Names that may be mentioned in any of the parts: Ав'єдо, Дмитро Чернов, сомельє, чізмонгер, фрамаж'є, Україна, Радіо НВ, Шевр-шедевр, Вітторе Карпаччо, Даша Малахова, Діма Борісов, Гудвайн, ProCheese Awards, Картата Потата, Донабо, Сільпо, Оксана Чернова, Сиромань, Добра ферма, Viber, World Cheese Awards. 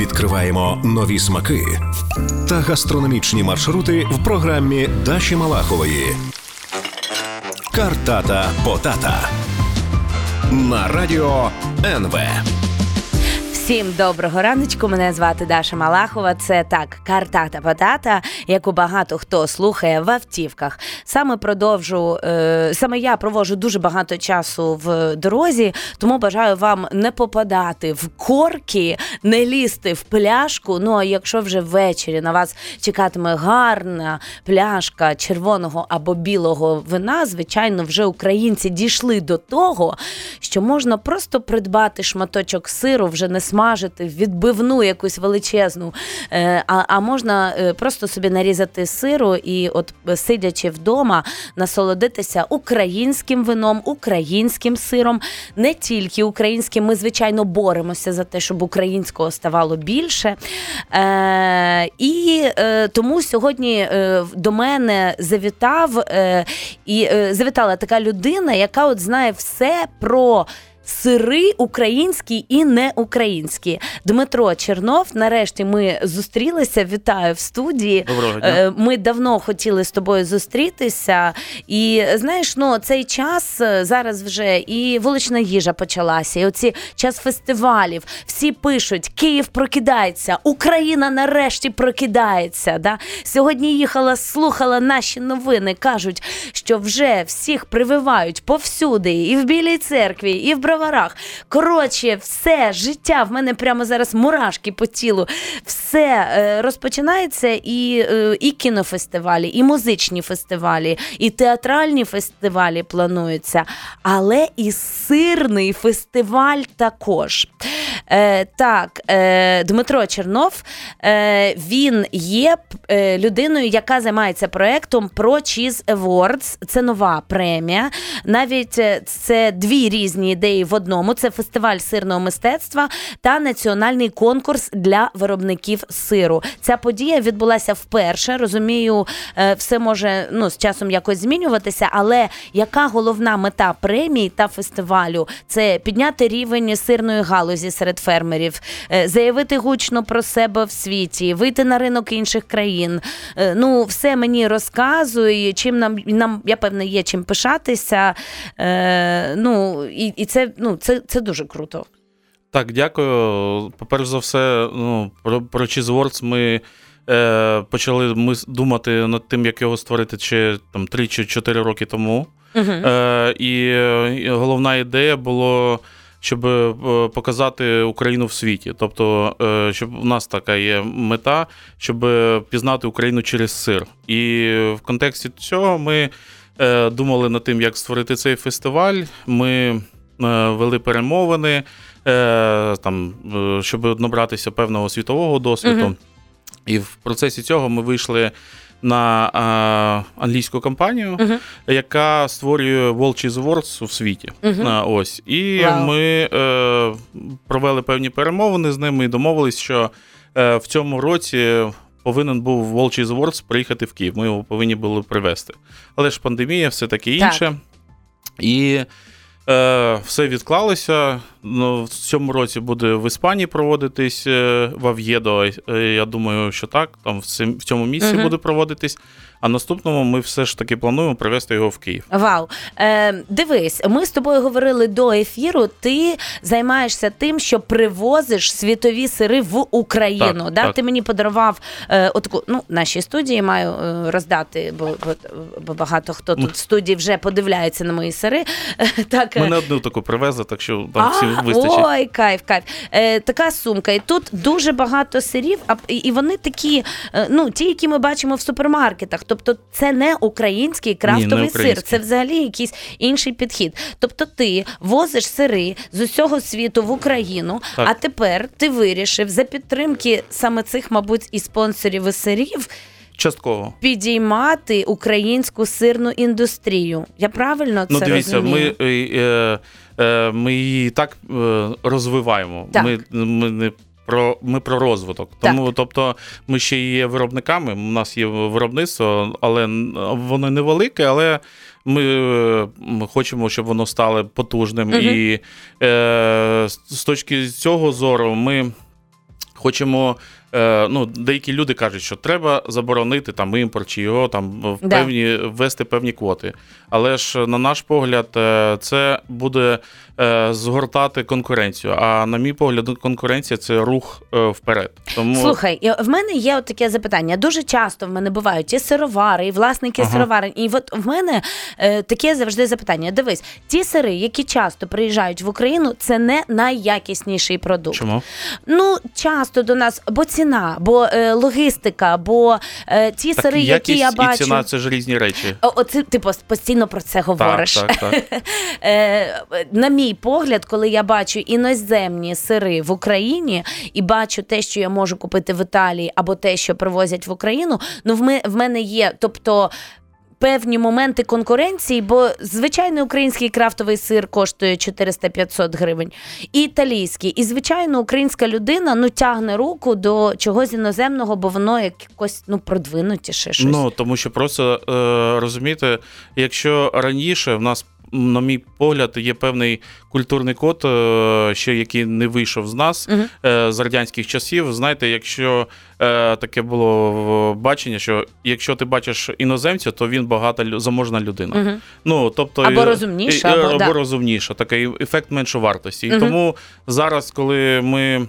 Відкриваємо нові смаки та гастрономічні маршрути в програмі Даші Малахової. Картата Потата на Радіо НВ. Всім доброго раночку, мене звати Даша Малахова, це так, Картата Потата, яку багато хто слухає в автівках. Саме я проводжу дуже багато часу в дорозі, тому бажаю вам не попадати в корки, не лізти в пляшку, ну а якщо вже ввечері на вас чекатиме гарна пляшка червоного або білого вина, звичайно, вже українці дійшли до того, що можна просто придбати шматочок сиру, вже не смажити відбивну якусь величезну, а можна просто собі нарізати сиру і от сидячи вдома насолодитися українським вином, українським сиром, не тільки українським. Ми, звичайно, боремося за те, щоб українського ставало більше. І тому сьогодні до мене завітала така людина, яка от знає все про сири українські і неукраїнські. Дмитро Чернов, нарешті ми зустрілися, вітаю в студії. Доброго дня. Ми давно хотіли з тобою зустрітися. І знаєш, цей час зараз вже і вулична їжа почалася, і оці час фестивалів. Всі пишуть, Київ прокидається, Україна нарешті прокидається. Да? Сьогодні їхала, слухала наші новини, кажуть, що вже всіх прививають повсюди, і в Білій церкві, і в Броварах. Коротше, все життя, в мене прямо зараз мурашки по тілу, все розпочинається, і кінофестивалі, і музичні фестивалі, і театральні фестивалі плануються, але і сирний фестиваль також. Дмитро Чернов, він є людиною, яка займається проєктом ProCheese Awards. Це нова премія. Навіть це дві різні ідеї в одному. Це фестиваль сирного мистецтва та національний конкурс для виробників сиру. Ця подія відбулася вперше. Розумію, все може з часом якось змінюватися, але яка головна мета премії та фестивалю? Це підняти рівень сирної галузі серед фермерів, заявити гучно про себе в світі, вийти на ринок інших країн. Все мені розказує, чим нам я певна, є чим пишатися. І це дуже круто. Так, дякую. По-перше за все, про Cheese Awards ми почали думати над тим, як його створити, чи там 3 чи 4 роки тому. Uh-huh. І головна ідея було, щоб показати Україну в світі. Тобто, щоб у нас така є мета, щоб пізнати Україну через сир. І в контексті цього ми думали над тим, як створити цей фестиваль. Ми вели перемовини, щоб набратися певного світового досвіду. Угу. І в процесі цього ми вийшли на англійську компанію, uh-huh. яка створює World Cheese Awards у світі. Uh-huh. І wow. ми провели певні перемовини з ними і домовились, що в цьому році повинен був World Cheese Awards приїхати в Київ. Ми його повинні були привезти. Але ж пандемія, все таке інше. Так. І все відклалося. В цьому році буде в Іспанії проводитись в Ав'єдо. Я думаю, що так, там в цьому місці uh-huh. буде проводитись. А наступному ми все ж таки плануємо привезти його в Київ. Вау. Дивись, ми з тобою говорили до ефіру, ти займаєшся тим, що привозиш світові сири в Україну. Так, да? Так. Ти мені подарував нашій студії маю роздати, бо багато хто тут в студії вже подивляється на мої сири. Так. Ми не одну таку привезли, так що там всім вистачить. Ой, кайф. Така сумка. І тут дуже багато сирів, і вони такі, ті, які ми бачимо в супермаркетах. Тобто це не український крафтовий сир, це взагалі якийсь інший підхід. Тобто ти возиш сири з усього світу в Україну, так. А тепер ти вирішив за підтримки саме цих, мабуть, і спонсорів, і сирів, частково підіймати українську сирну індустрію. Я правильно це розумію? Дивіться, ми її так розвиваємо. Так. Ми про розвиток. Тому, тобто, ми ще є виробниками, у нас є виробництво, але воно невелике, але ми хочемо, щоб воно стало потужним. Угу. І з точки цього зору ми хочемо, деякі люди кажуть, що треба заборонити там імпорт чи його там ввести певні квоти. Але ж, на наш погляд, це буде згортати конкуренцію. А на мій погляд, конкуренція – це рух вперед. Тому... Слухай, в мене є от таке запитання. Дуже часто в мене бувають і сировари, і власники сироварень. І от в мене таке завжди запитання. Дивись, ті сири, які часто приїжджають в Україну, це не найякісніший продукт. Чому? Часто до нас, бо ціна, бо логістика, бо ті сири, які я бачу... Так, якість і ціна – це ж різні речі. Ти постійно про це говориш. Так. На мій погляд, коли я бачу іноземні сири в Україні і бачу те, що я можу купити в Італії, або те, що привозять в Україну, в мене є, тобто... певні моменти конкуренції, бо звичайний український крафтовий сир коштує 400-500 гривень, і італійський. І, звичайно, українська людина, тягне руку до чогось іноземного, бо воно якось, продвинутіше щось. Тому що просто, розумієте, якщо раніше в нас, на мій погляд, є певний культурний код, ще який не вийшов з нас, з радянських часів. Знаєте, якщо таке було бачення, що якщо ти бачиш іноземця, то він багата заможна людина. Або розумніша. Або розумніша, такий ефект меншовартості. І тому зараз, коли ми...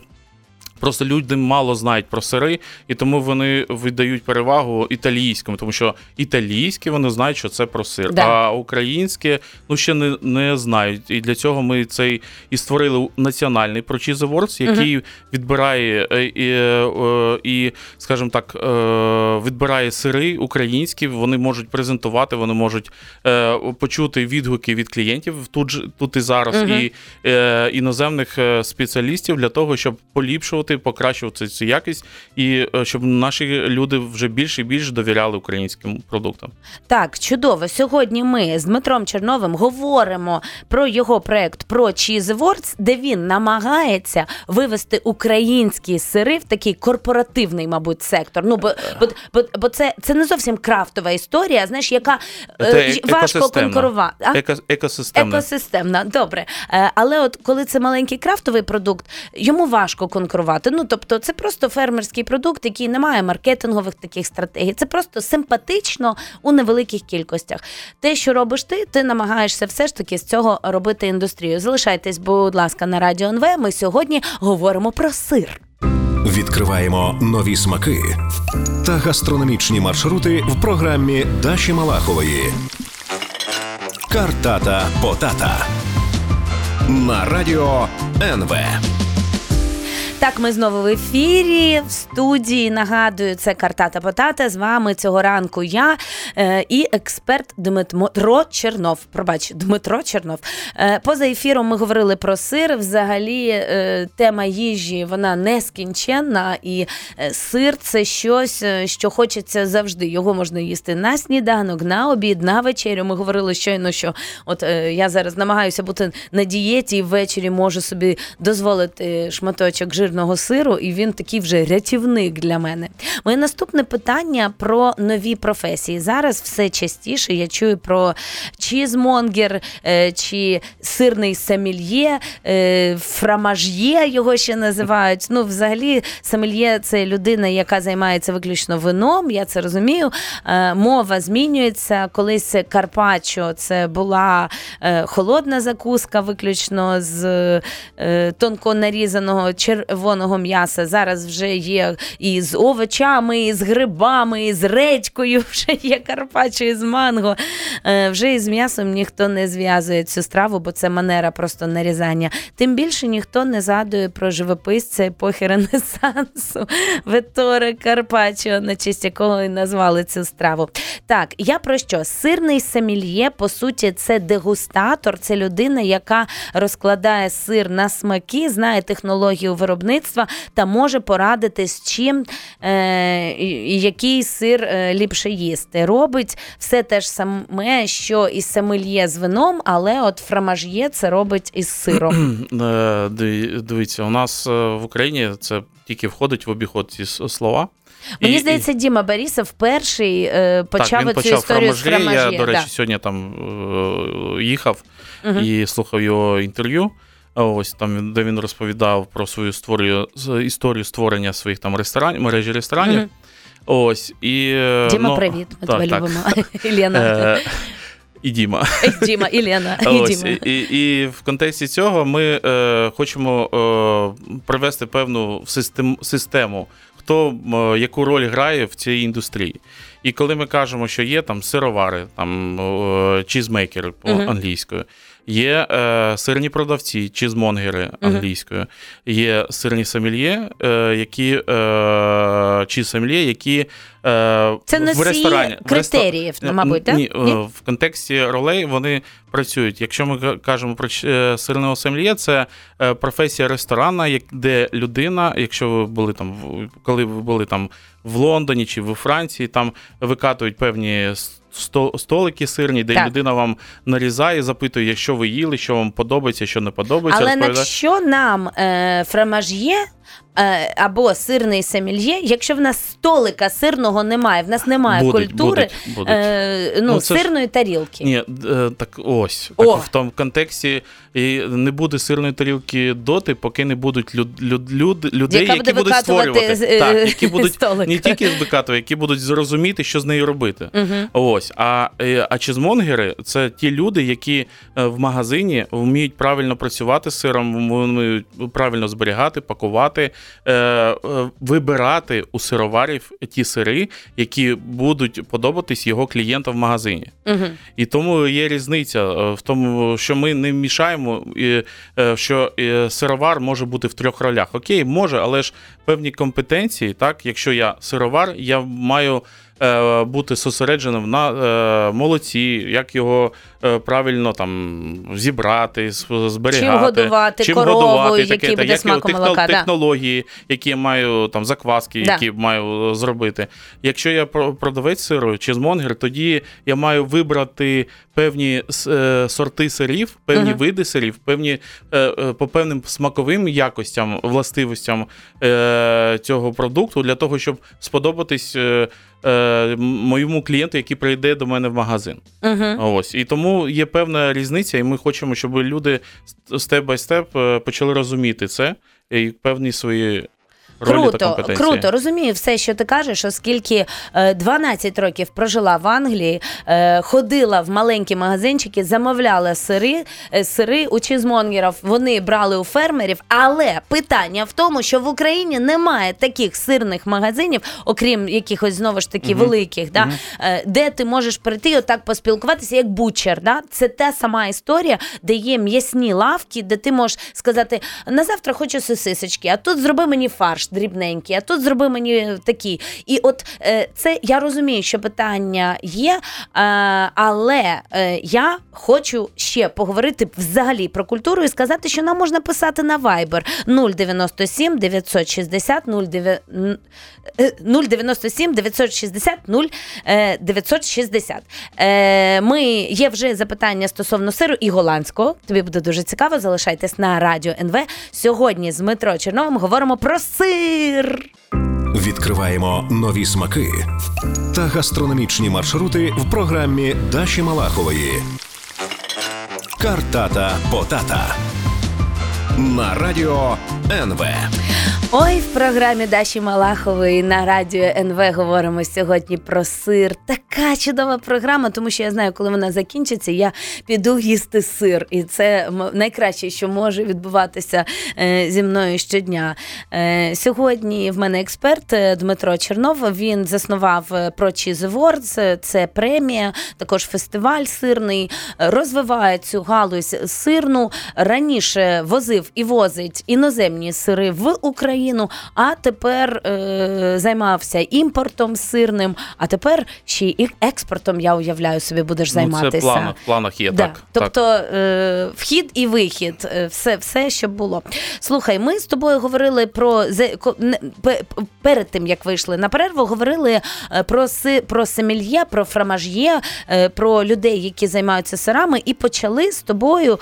Просто люди мало знають про сири, і тому вони віддають перевагу італійському, тому що італійські вони знають, що це про сир, а українські ще не знають. І для цього ми цей і створили національний ProCheese Awards, який відбирає і, скажімо так, відбирає сири українські, вони можуть презентувати, вони можуть почути відгуки від клієнтів тут і зараз, і іноземних спеціалістів для того, щоб поліпшувати, покращувати цю якість, і щоб наші люди вже більше і більше довіряли українським продуктам. Так, чудово. Сьогодні ми з Дмитром Черновим говоримо про його проект ProCheese Awards, де він намагається вивести українські сири в такий корпоративний, мабуть, сектор. Бо це не зовсім крафтова історія, знаєш, яка важко конкурувати. Екосистемна. Добре. Але от коли це маленький крафтовий продукт, йому важко конкурувати. Тобто це просто фермерський продукт, який не має маркетингових таких стратегій. Це просто симпатично у невеликих кількостях. Те, що робиш ти намагаєшся все ж таки з цього робити індустрію. Залишайтесь, будь ласка, на Радіо НВ. Ми сьогодні говоримо про сир. Відкриваємо нові смаки та гастрономічні маршрути в програмі Даші Малахової. Картата Потата на Радіо НВ. Так, ми знову в ефірі, в студії, нагадую, це Картата Потата, з вами цього ранку я і експерт Дмитро Чернов. Поза ефіром ми говорили про сир, взагалі тема їжі, вона нескінченна, і сир – це щось, що хочеться завжди, його можна їсти на сніданок, на обід, на вечерю. Ми говорили щойно, що от я зараз намагаюся бути на дієті і ввечері можу собі дозволити шматочок жирного сиру, і він такий вже рятівник для мене. Моє наступне питання про нові професії. Зараз все частіше я чую про чізмонгер, чи сирний сомельє, фрамаж'є його ще називають. Взагалі, сомельє – це людина, яка займається виключно вином, я це розумію. Мова змінюється. Колись карпаччо – це була холодна закуска, виключно з тонко нарізаного червоного м'яса. Зараз вже є і з овочами, і з грибами, і з редькою, вже є карпаччо із манго. Вже із м'ясом ніхто не зв'язує цю страву, бо це манера просто нарізання. Тим більше ніхто не згадує про живописця епохи Ренесансу Вітторе Карпаччо, на честь якого і назвали цю страву. Так, я про що? Сирний сомельє, по суті, це дегустатор, це людина, яка розкладає сир на смаки, знає технологію виробництва та може порадити, з чим який сир ліпше їсти. Робить все те ж саме, що і сомельє з вином, але от фрамаж'є це робить із сиром. Дивіться, у нас в Україні це тільки входить в обіход ці слова. Мені здається, Діма Борісов перший почав цю історію з фрамаж'є. Я, до речі, сьогодні там їхав і слухав його інтерв'ю. Ось там, де він розповідав про свою історію створення своїх там ресторанів, мережі ресторанів. Mm-hmm. Ось, і, Діма, ну, привіт, ми тебе любимо. Ілена. І Діма. Діма, Ілена. І в контексті цього ми хочемо привести певну систему, хто яку роль грає в цій індустрії. І коли ми кажемо, що є там сировари, там чізмейкери по-англійською, є сирні продавці, чізмонгери англійською, є сирні сомельє, які це не всі критеріїв, мабуть, так? Ні, в контексті ролей вони працюють. Якщо ми кажемо про сирного сомельє, це професія ресторанна, де людина, якщо ви були там, коли ви були там в Лондоні чи в Франції, там викатують певні столики сирні, де так. людина вам нарізає, запитує, якщо ви їли, що вам подобається, що не подобається. Але якщо нам фромаж'є або сирний сомельє, якщо в нас столика сирного немає, в нас немає культури сирної тарілки. Ні, так ось. Так, в тому контексті і не буде сирної тарілки доти, поки не будуть людей, які будуть створювати. Так, які будуть не тільки викатувати, які будуть зрозуміти, що з нею робити. Угу. Ось. А чізмонгери – це ті люди, які в магазині вміють правильно працювати з сиром, вміють правильно зберігати, пакувати, вибирати у сироварів ті сири, які будуть подобатись його клієнтам в магазині. Угу. І тому є різниця в тому, що ми не мішаємо, що сировар може бути в трьох ролях. Окей, може, але ж певні компетенції, так, якщо я сировар, я маю бути зосередженим на молоці, як його правильно там зібрати, зберігати, чим годувати, який буде смак молока, технології, які я маю там закваски, які маю зробити. Якщо я продавець сиру чи чізмонгер, тоді я маю вибрати певні сорти сирів, певні види сирів, певні по певним смаковим якостям, властивостям цього продукту для того, щоб сподобатись моєму клієнту, який прийде до мене в магазин. Ось. І тому є певна різниця, і ми хочемо, щоб люди степ-бай-степ почали розуміти це і певні свої ролі та компетенції. Круто, розумію все, що ти кажеш, оскільки 12 років прожила в Англії, ходила в маленькі магазинчики, замовляла сири у чізмонгерів, вони брали у фермерів, але питання в тому, що в Україні немає таких сирних магазинів, окрім якихось, знову ж таки, великих, да, де ти можеш прийти отак поспілкуватися, як бучер, да? Це та сама історія, де є м'ясні лавки, де ти можеш сказати, на завтра хочу сосисочки, а тут зроби мені фарш дрібненький, а тут зроби мені такі. І от це, я розумію, що питання є, але я хочу ще поговорити взагалі про культуру і сказати, що нам можна писати на Viber 097 960 097 960 0960. Ми є вже запитання стосовно сиру і голландського. Тобі буде дуже цікаво. Залишайтесь на Радіо НВ. Сьогодні з Дмитром Черновим говоримо про сир. Відкриваємо нові смаки та гастрономічні маршрути в програмі Даші Малахової «Картата Потата» на Радіо НВ. Ой, в програмі Даші Малахової на Радіо НВ говоримо сьогодні про сир. Така чудова програма, тому що я знаю, коли вона закінчиться, я піду їсти сир. І це найкраще, що може відбуватися зі мною щодня. Сьогодні в мене експерт Дмитро Чернов. Він заснував ProCheese Awards. Це премія, також фестиваль сирний. Розвиває цю галузь сирну. Раніше возив і возить іноземні сири в Україну. А тепер займався імпортом сирним, а тепер ще й експортом, я уявляю, собі будеш займатися. Це в планах є, так. Тобто вхід і вихід, все, що було. Слухай, ми з тобою говорили про, перед тим, як вийшли на перерву, говорили про сомельє, про фромаж'є, про людей, які займаються сирами, і почали з тобою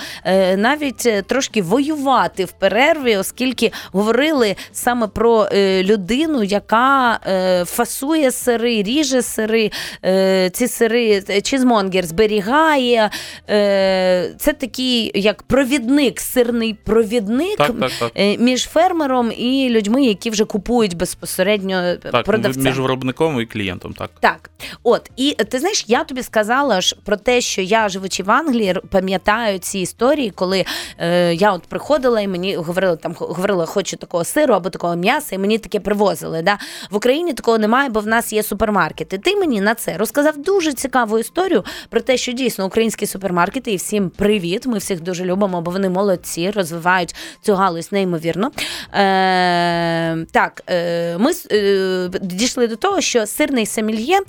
навіть трошки воювати в перерві, оскільки говорили саме про людину, яка фасує сири, ріже сири, ці сири чізмонгер зберігає. Це такий, як провідник, сирний провідник, так. між фермером і людьми, які вже купують безпосередньо продавця. Між виробником і клієнтом, так. Так. От, і ти знаєш, я тобі сказала ж про те, що я, живучи в Англії, пам'ятаю ці історії, коли я от приходила і мені говорила, хочу такого сиру або такого м'яса, і мені таке привозили. Да? В Україні такого немає, бо в нас є супермаркети. Ти мені на це розказав дуже цікаву історію про те, що дійсно українські супермаркети, і всім привіт, ми всіх дуже любимо, бо вони молодці, розвивають цю галузь неймовірно. Так, ми дійшли до того, що сирний сомельє,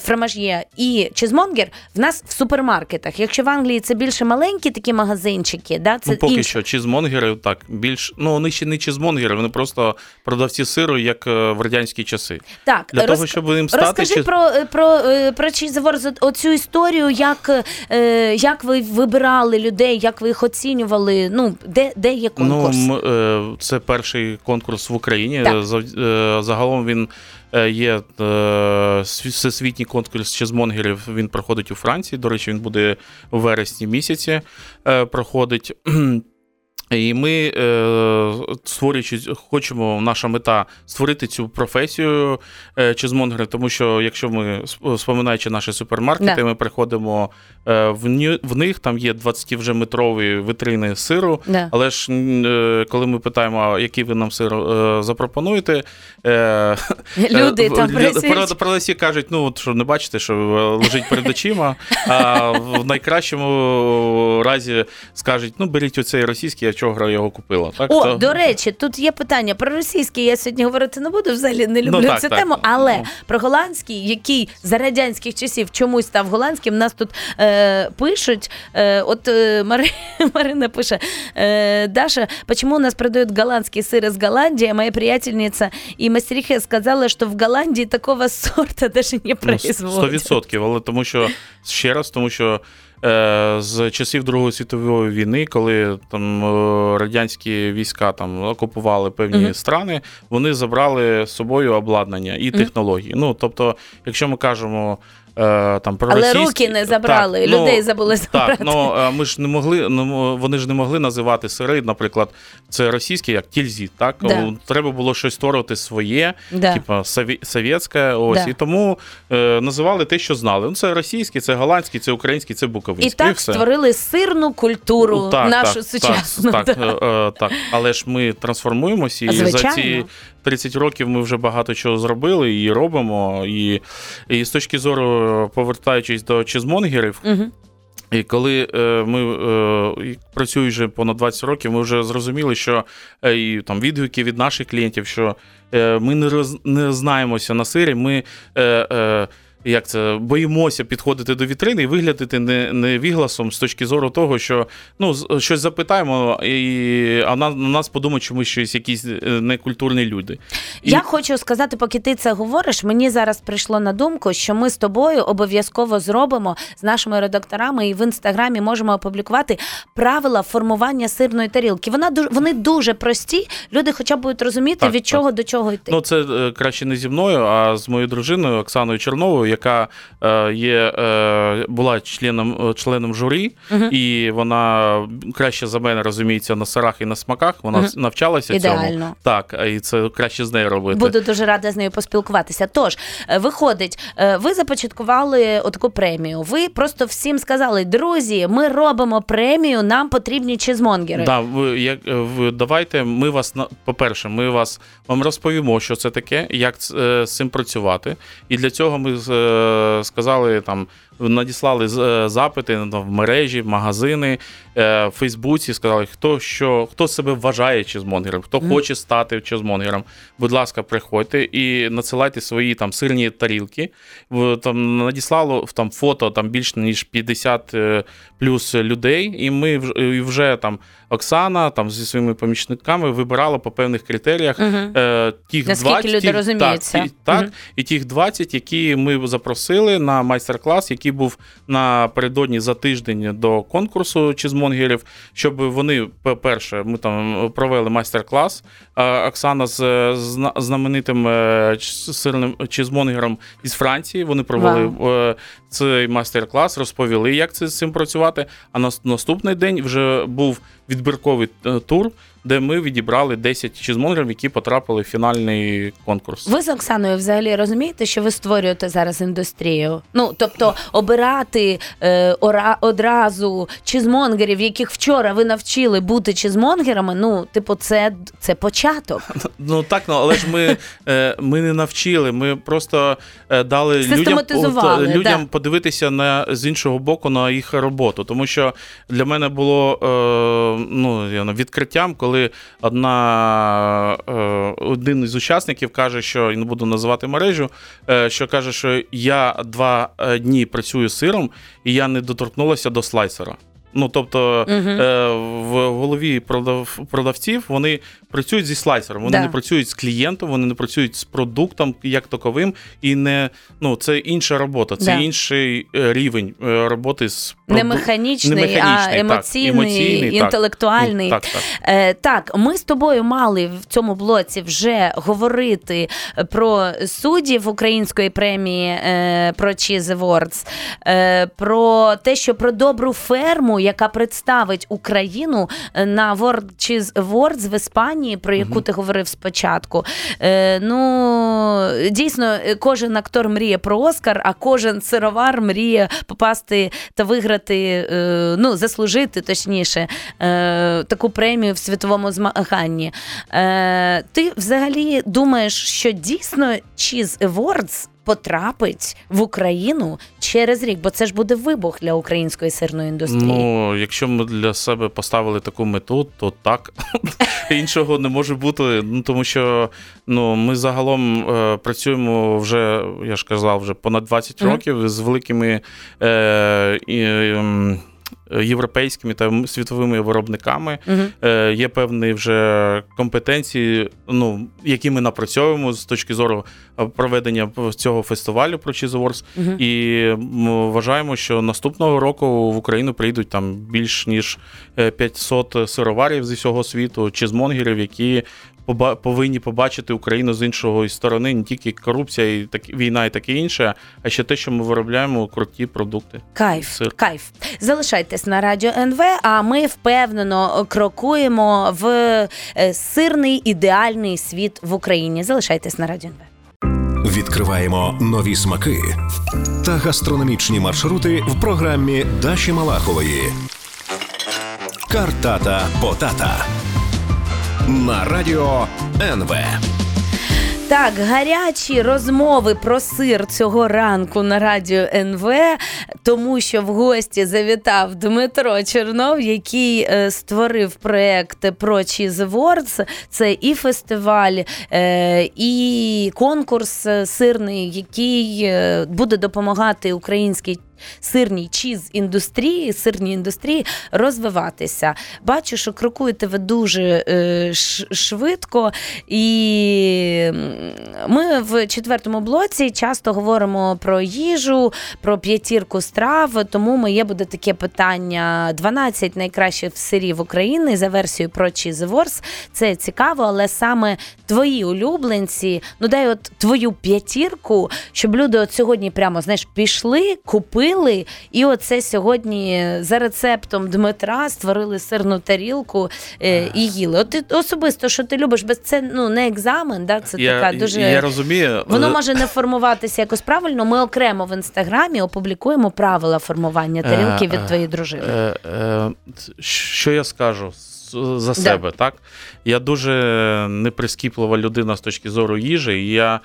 фромаж'є і чизмонгер в нас в супермаркетах. Якщо в Англії це більше маленькі такі магазинчики, да, це поки інші. Що чизмонгери, так, більш, ну, вони ще не чизмонгери, вони просто продавці сиру, як в радянські часи. Так, для того, щоб їм стати... Розкажи про чизворз, оцю історію, як ви вибирали людей, як ви їх оцінювали, ну, де є конкурс? Ну, це перший конкурс в Україні, так. Загалом він... Є всесвітній конкурс чизмонгерів, він проходить у Франції, до речі, він буде у вересні місяці, проходить. І ми, створюючи, хочемо, наша мета створити цю професію чизмонгера, тому що якщо ми, вспоминаючи наші супермаркети, ми приходимо в них, там є 20 вже метрові вітрини сиру, але ж коли ми питаємо, який ви нам сир запропонуєте, люди там продавці кажуть, ну от що не бачите, що лежить перед очима, а в найкращому разі скажуть, ну беріть оцей російський, я чого його купила. Так? О, до речі, тут є питання про російський, я сьогодні говорити не буду, взагалі не люблю цю тему, але про голландський, який за радянських часів чомусь став голландським, нас тут пишуть, от Марина пише, Даша, почему у нас продают голландские сыры из Голландии? Моя приятельница и мастериха сказала, что в Голландии такого сорта даже не производят. 100%, але тому що, ще раз, тому що з часів Другої світової війни, коли там радянські війська там окупували певні страни, вони забрали з собою обладнання і технології. Ну, тобто, якщо ми кажемо там про російські... Але руки не забрали, так, людей забули забрати. Так, ну, ми ж не могли, вони ж не могли називати сири, наприклад, це російські, як тільзі, так? Да. Треба було щось створювати своє, типа совєтське, ось, і тому називали те, що знали. Ну, це російські, це голландські, це українські, це буковинські. І так все. Створили сирну культуру, ну, так, нашу сучасну. Так, так, але ж ми трансформуємося, і за ці 30 років ми вже багато чого зробили і робимо, і з точки зору, повертаючись до чизмонгерів, і коли ми працюємо вже понад 20 років, ми вже зрозуміли, що і там відгуки від наших клієнтів, що ми не знаємося на сирі, ми як це, боїмося підходити до вітрини і виглядати не вігласом з точки зору того, що ну, щось запитаємо, а на нас подумають, що ми щось якісь некультурні люди. Я хочу сказати, поки ти це говориш, мені зараз прийшло на думку, що ми з тобою обов'язково зробимо з нашими редакторами і в Інстаграмі можемо опублікувати правила формування сирної тарілки. Вони дуже прості, люди хоча б будуть розуміти, так, від чого до чого йти. Ну, це краще не зі мною, а з моєю дружиною Оксаною Черновою, яка була членом журі, і вона краще за мене розуміється на сирах і на смаках, вона навчалася цьому. Так, і це краще з нею робити. Буду дуже рада з нею поспілкуватися. Тож, виходить, ви започаткували отаку премію, ви просто всім сказали, друзі, ми робимо премію, нам потрібні чизмонгери. Да, давайте ми вас, по-перше, ми вам розповімо, що це таке, як з цим працювати, і для цього ми сказали, там, надіслали запити в мережі, в магазини, в Фейсбуці, сказали, хто себе вважає чизмонгером, хто хоче стати чизмонгером, будь ласка, приходьте і надсилайте свої там сирні тарілки. Там надіслало там фото там більше ніж 50 плюс людей, і ми вже там Оксана там зі своїми помічниками вибирала по певних критеріях тих наскільки 20, люди розуміються. Так, і тих 20, які ми запросили на майстер-клас, які який був напередодні за тиждень до конкурсу чізмонгерів, щоб вони, перше, ми там провели майстер-клас. Оксана з знаменитим сирним чізмонгером із Франції, вони провели цей майстер-клас, розповіли, як це з цим працювати. А наступний день вже був відбірковий тур, де ми відібрали 10 чізмонгерів, які потрапили в фінальний конкурс. Ви з Оксаною взагалі розумієте, що ви створюєте зараз індустрію? Ну, тобто обирати одразу чізмонгерів, яких вчора ви навчили бути чізмонгерами, ну, типу, це початок. Ну, так, але ж ми не навчили, ми просто дали людям подивитися з іншого боку на їх роботу. Тому що для мене було відкриттям, коли один із учасників каже, що, і не буду називати мережу, що каже, що я 2 дні працюю з сиром, і я не доторкнулася до слайсера. Ну, тобто, в голові продавців вони працюють зі слайсером, вони не працюють з клієнтом, вони не працюють з продуктом як таковим, і це інша робота, це інший рівень роботи з продуктом. Не механічний, а емоційний, інтелектуальний. Так, ми з тобою мали в цьому блоці вже говорити про суддів української премії ProCheese Awards, про те, що про добру ферму, яка представить Україну на World Cheese Awards в Іспанії, про яку ти говорив спочатку. Дійсно, кожен актор мріє про Оскар, а кожен сировар мріє попасти та виграти, заслужити, точніше, таку премію в світовому змаганні. Ти взагалі думаєш, що дійсно Cheese Awards потрапить в Україну через рік, бо це ж буде вибух для української сирної індустрії. Ну, якщо ми для себе поставили таку мету, то так. Іншого не може бути, тому що ми загалом працюємо вже, я ж казав, вже понад 20 років з великими європейськими та світовими виробниками. Є певні вже компетенції, які ми напрацьовуємо з точки зору проведення цього фестивалю ProCheese Awards. І вважаємо, що наступного року в Україну прийдуть там більш ніж 500 сироварів зі всього світу, чізмонгерів, які повинні побачити Україну з іншої сторони, не тільки корупція, і війна і таке інше, а ще те, що ми виробляємо круті продукти. Кайф. Залишайтесь на Радіо НВ, а ми впевнено крокуємо в сирний ідеальний світ в Україні. Залишайтесь на Радіо НВ. Відкриваємо нові смаки та гастрономічні маршрути в програмі Даші Малахової. Картата Потата. На Радіо НВ. Так, гарячі розмови про сир цього ранку на Радіо НВ, тому що в гості завітав Дмитро Чернов, який створив проєкт ProCheese Awards. Це і фестиваль, і конкурс сирний, який буде допомагати українській сирній індустрії розвиватися. Бачу, що крокуєте ви дуже швидко, і ми в четвертому блоці часто говоримо про їжу, про п'ятірку страв, тому моє буде таке питання: 12 найкращих сирів України за версією ProCheese Awards. Це цікаво, але саме твої улюбленці, дай от твою п'ятірку, щоб люди от сьогодні прямо, пішли, купили, і оце сьогодні за рецептом Дмитра створили сирну тарілку і їли. От ти особисто, що ти любиш, це не екзамен, це така дуже... Я розумію. Воно може не формуватися якось правильно. Ми окремо в Інстаграмі опублікуємо правила формування тарілки від твоєї дружини. Що я скажу за себе, так? Я дуже неприскіплива людина з точки зору їжі, і я...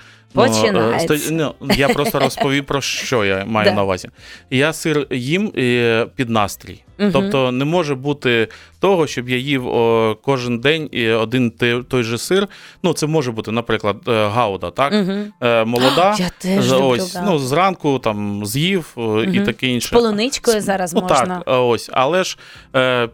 я просто розповів, про що я маю на увазі. Я сир їм під настрій. Тобто не може бути того, щоб я їв кожен день один той же сир. Це може бути, наприклад, гауда, так? Молода. Зранку там з'їв і таке інше. З полуничкою зараз можна. Але ж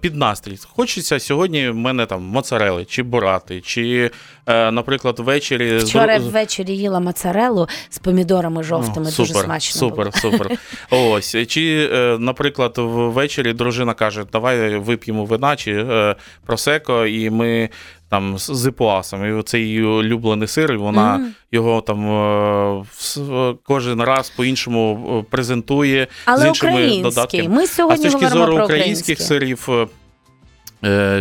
під настрій. Хочеться сьогодні в мене там моцарели, чи бурати, чи наприклад, ввечері... Вчора ввечері їла моцарелу з помідорами жовтими, дуже смачно Супер. Ось. Чи, наприклад, ввечері дружина каже, давай вип'ємо вина чи просеко, і ми там з іпоасом, і це її улюблений сир, і вона його там кожен раз по-іншому презентує, але з іншими додатками. Ми сьогодні говоримо про українських сирів.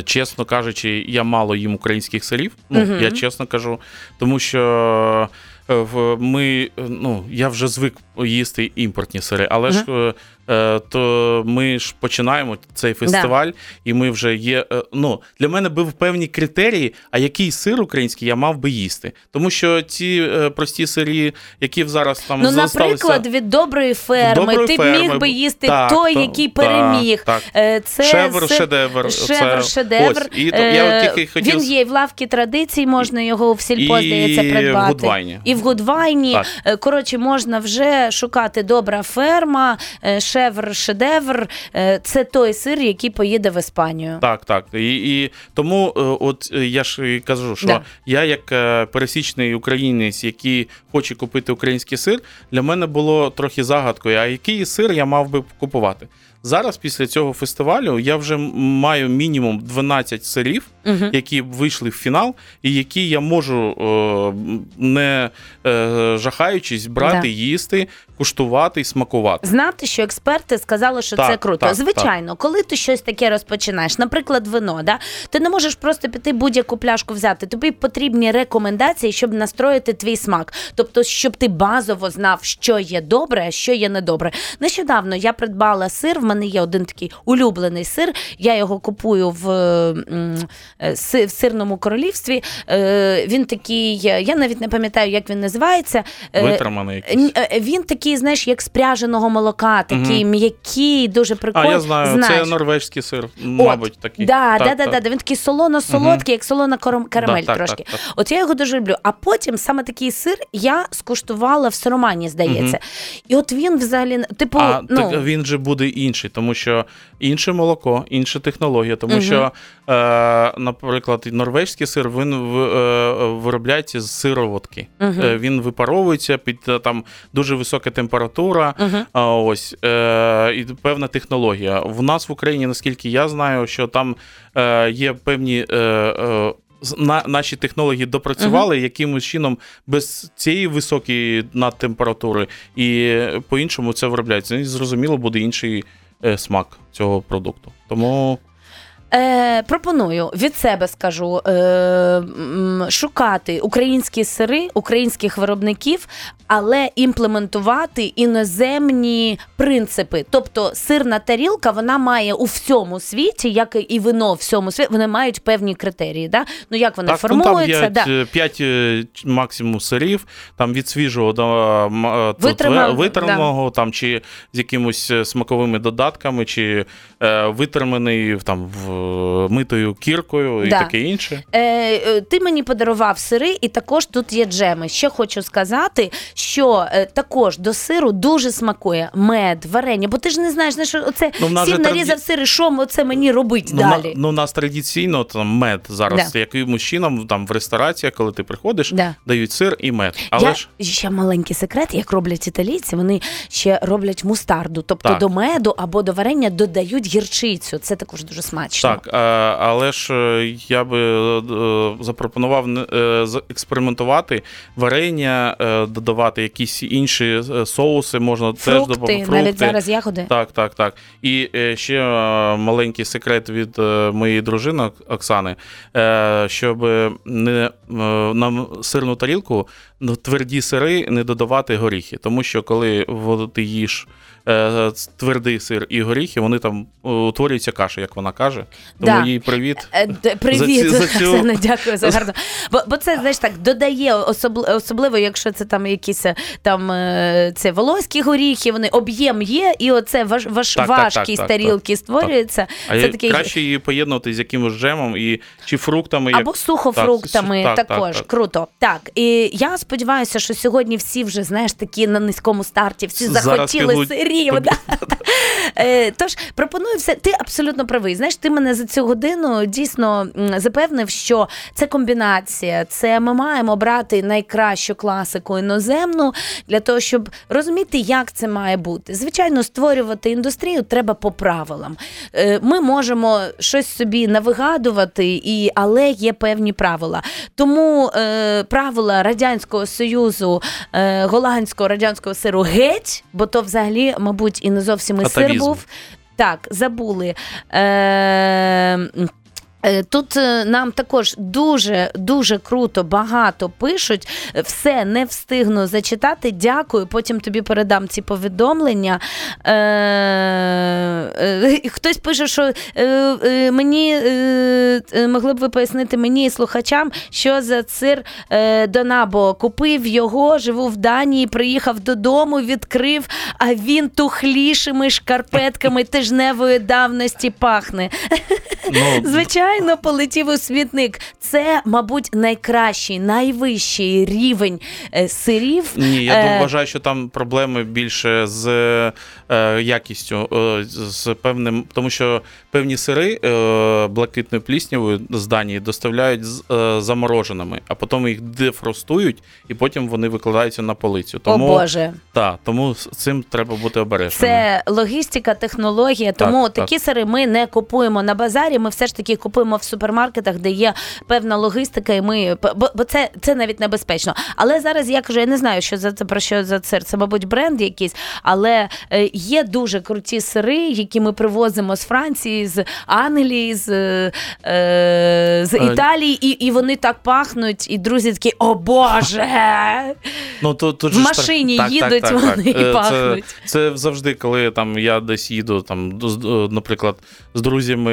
Чесно кажучи, я мало їм українських сирів, я чесно кажу, тому що я вже звик їсти імпортні сири, але то ми ж починаємо цей фестиваль, і ми вже є, для мене був певні критерії, а який сир український я мав би їсти. Тому що ці прості сирі, які зараз там залишилися... Ну, наприклад, від Доброї ферми, ти міг би їсти який переміг. Шевр-шедевр. Він є в лавці традицій, можна його в сільпо, здається, придбати. І в Гудвайні. Коротше, можна вже шукати Добра ферма, Шевр-шедевр, це той сир, який поїде в Іспанію. Так. І тому от я ж кажу, що я як пересічний українець, який хоче купити український сир, для мене було трохи загадкою, а який сир я мав би купувати. Зараз після цього фестивалю я вже маю мінімум 12 сирів, які вийшли в фінал, і які я можу, не жахаючись, брати, їсти, куштувати і смакувати. Знати, що експерти сказали, що це круто. Звичайно, коли ти щось таке розпочинаєш, наприклад, вино, ти не можеш просто піти будь-яку пляшку взяти. Тобі потрібні рекомендації, щоб настроїти твій смак. Тобто, щоб ти базово знав, що є добре, а що є недобре. Нещодавно я придбала сир, в мене є один такий улюблений сир, я його купую в Сирному королівстві. Він такий, я навіть не пам'ятаю, як він називається. Витриманий якийсь. Він такий, знаєш, як з пряженого молока, такий м'який, дуже прикольний. А я знаю, це норвежський сир, мабуть, такий. Так. Він такий солоно-солодкий, як солона карамель трошки. От я його дуже люблю. А потім саме такий сир я скуштувала в Сиромані, здається. І от він взагалі, він же буде інший, тому що інше молоко, інша технологія, тому що, наприклад, норвежський сир, він виробляється з сироватки. Він випаровується під там дуже висока температура, і певна технологія. В нас в Україні, наскільки я знаю, що там є певні... наші технології допрацювали якимось чином без цієї високої надтемператури, і по-іншому це виробляється. І, зрозуміло, буде інший смак цього продукту. Тому... пропоную, від себе скажу, шукати українські сири, українських виробників, але імплементувати іноземні принципи. Тобто сирна тарілка, вона має у всьому світі, як і вино у всьому світі, вони мають певні критерії. Да? Ну, як вона формується? Так, там є 5 максимум сирів, там від свіжого до витриманого, чи з якимось смаковими додатками, чи витриманий митою кіркою і таке інше. Ти мені подарував сири, і також тут є джеми. Ще хочу сказати, що також до сиру дуже смакує мед, варення, бо ти ж не знаєш, що оце всі нарізав сири, що це мені робить далі. Ну, у нас традиційно там мед зараз, якимось чином там в рестораціях, коли ти приходиш, дають сир і мед. Ще маленький секрет, як роблять італійці, вони ще роблять мустарду, тобто до меду або до варення додають гірчицю. Це також дуже смачно. Так, але ж я би запропонував експериментувати, варення додавати, якісь інші соуси можна теж додавати. Фрукти, навіть зараз ягоди. Так. І ще маленький секрет від моєї дружини Оксани, щоб нам сирну тарілку, тверді сири, не додавати горіхи. Тому що коли ти їш твердий сир і горіхи, вони там утворюються каша, як вона каже. Тому їй привіт. Привіт, Оксана, дякую за гарно. Бо це, знаєш, так, додає, особливо, якщо це там якісь там це волоські горіхи, вони об'єм є, і оце важкість тарілки створюється. Краще її поєднувати з якимось джемом чи фруктами. Або сухофруктами також, круто. Так, і я сподіваюся, що сьогодні всі вже, знаєш, такі на низькому старті, всі захотіли сирів. Тож, пропоную все, ти абсолютно правий, знаєш, ти мене мене за цю годину дійсно запевнив, що це комбінація. Це ми маємо брати найкращу класику іноземну для того, щоб розуміти, як це має бути. Звичайно, створювати індустрію треба по правилам. Ми можемо щось собі навигадувати, але є певні правила. Тому правила Радянського Союзу, голландського радянського сиру геть, бо то взагалі, мабуть, і не зовсім і сир був. Так, забули. Тут нам також дуже круто, багато пишуть. Все не встигну зачитати. Дякую, потім тобі передам ці повідомлення. Хтось пише, що мені могли б ви пояснити мені і слухачам, що за сир Донабо. Купив його, живу в Данії, приїхав додому, відкрив, а він тухлішими шкарпетками тижневої давності пахне. Звичайно. Полетів у смітник. Це, мабуть, найкращий, найвищий рівень сирів. Ні, я вважаю, що там проблеми більше з якістю, з певним, тому що певні сири блакитною пліснявою з Данії доставляють замороженими, а потім їх дефростують, і потім вони викладаються на полицю. Тому, о Боже! Так, тому з цим треба бути обережним. Це логістика, технологія, тому так, такі сири ми не купуємо на базарі, ми все ж таки купуємо в супермаркетах, де є певна логістика, і ми бо це навіть небезпечно. Але зараз я кажу, я не знаю, що за це про що за сир. Це, мабуть, бренд якийсь, але є дуже круті сири, які ми привозимо з Франції, з Англії, з Італії, і вони так пахнуть, і друзі такі: "О Боже!" Ну, тут в машині так, їдуть так, вони і пахнуть. Це завжди, коли там я десь їду, там, наприклад, з друзями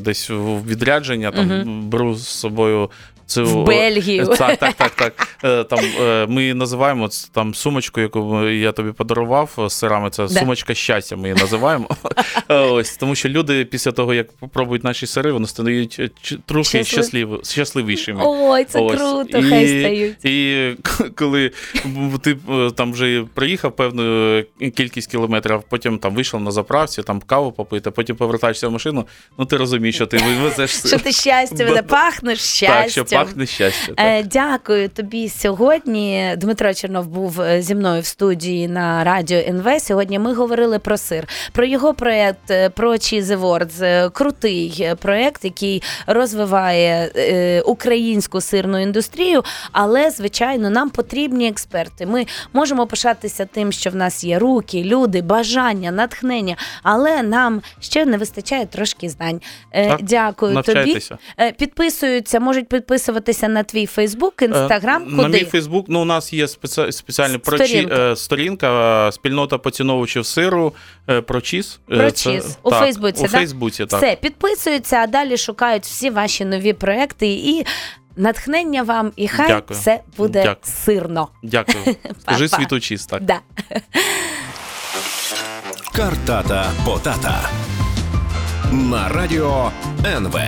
десь в відрядження, там, беру з собою цю... В Бельгію. Так. Там, ми називаємо там сумочку, яку я тобі подарував з сирами, це сумочка щастя, ми її називаємо. Ось, тому що люди після того, як попробують наші сири, вони стають трохи щасливішими. Ой, це круто, хай стають. І коли ти там вже приїхав певну кількість кілометрів, а потім там вийшов на заправці, там каву попити, потім повертаєшся в машину, ну ти розумієш, що ти вивезеш сир. Що ти щастя, пахнеш щастя. Пахне щастя. Так. Дякую тобі сьогодні. Дмитро Чернов був зі мною в студії на Радіо НВ. Сьогодні ми говорили про сир, про його проєкт ProCheese Awards. Крутий проєкт, який розвиває українську сирну індустрію, але, звичайно, нам потрібні експерти. Ми можемо пишатися тим, що в нас є руки, люди, бажання, натхнення, але нам ще не вистачає трошки знань. Так, дякую навчайтеся. Тобі. Підписуються, можуть підписуватися на твій Фейсбук, Інстаграм, куди? На мій Фейсбук, ну, у нас є спеціальна сторінка, спільнота поціновувачів сиру, ProCheese. ProCheese, у Фейсбуці, так? У Фейсбуці, так. Все, підписуються, а далі шукають всі ваші нові проекти і натхнення вам, і хай дякую. Все буде дякую. Сирно. Дякую. Скажи світу чіс, так? Да. Картата Потата на Радіо НВ.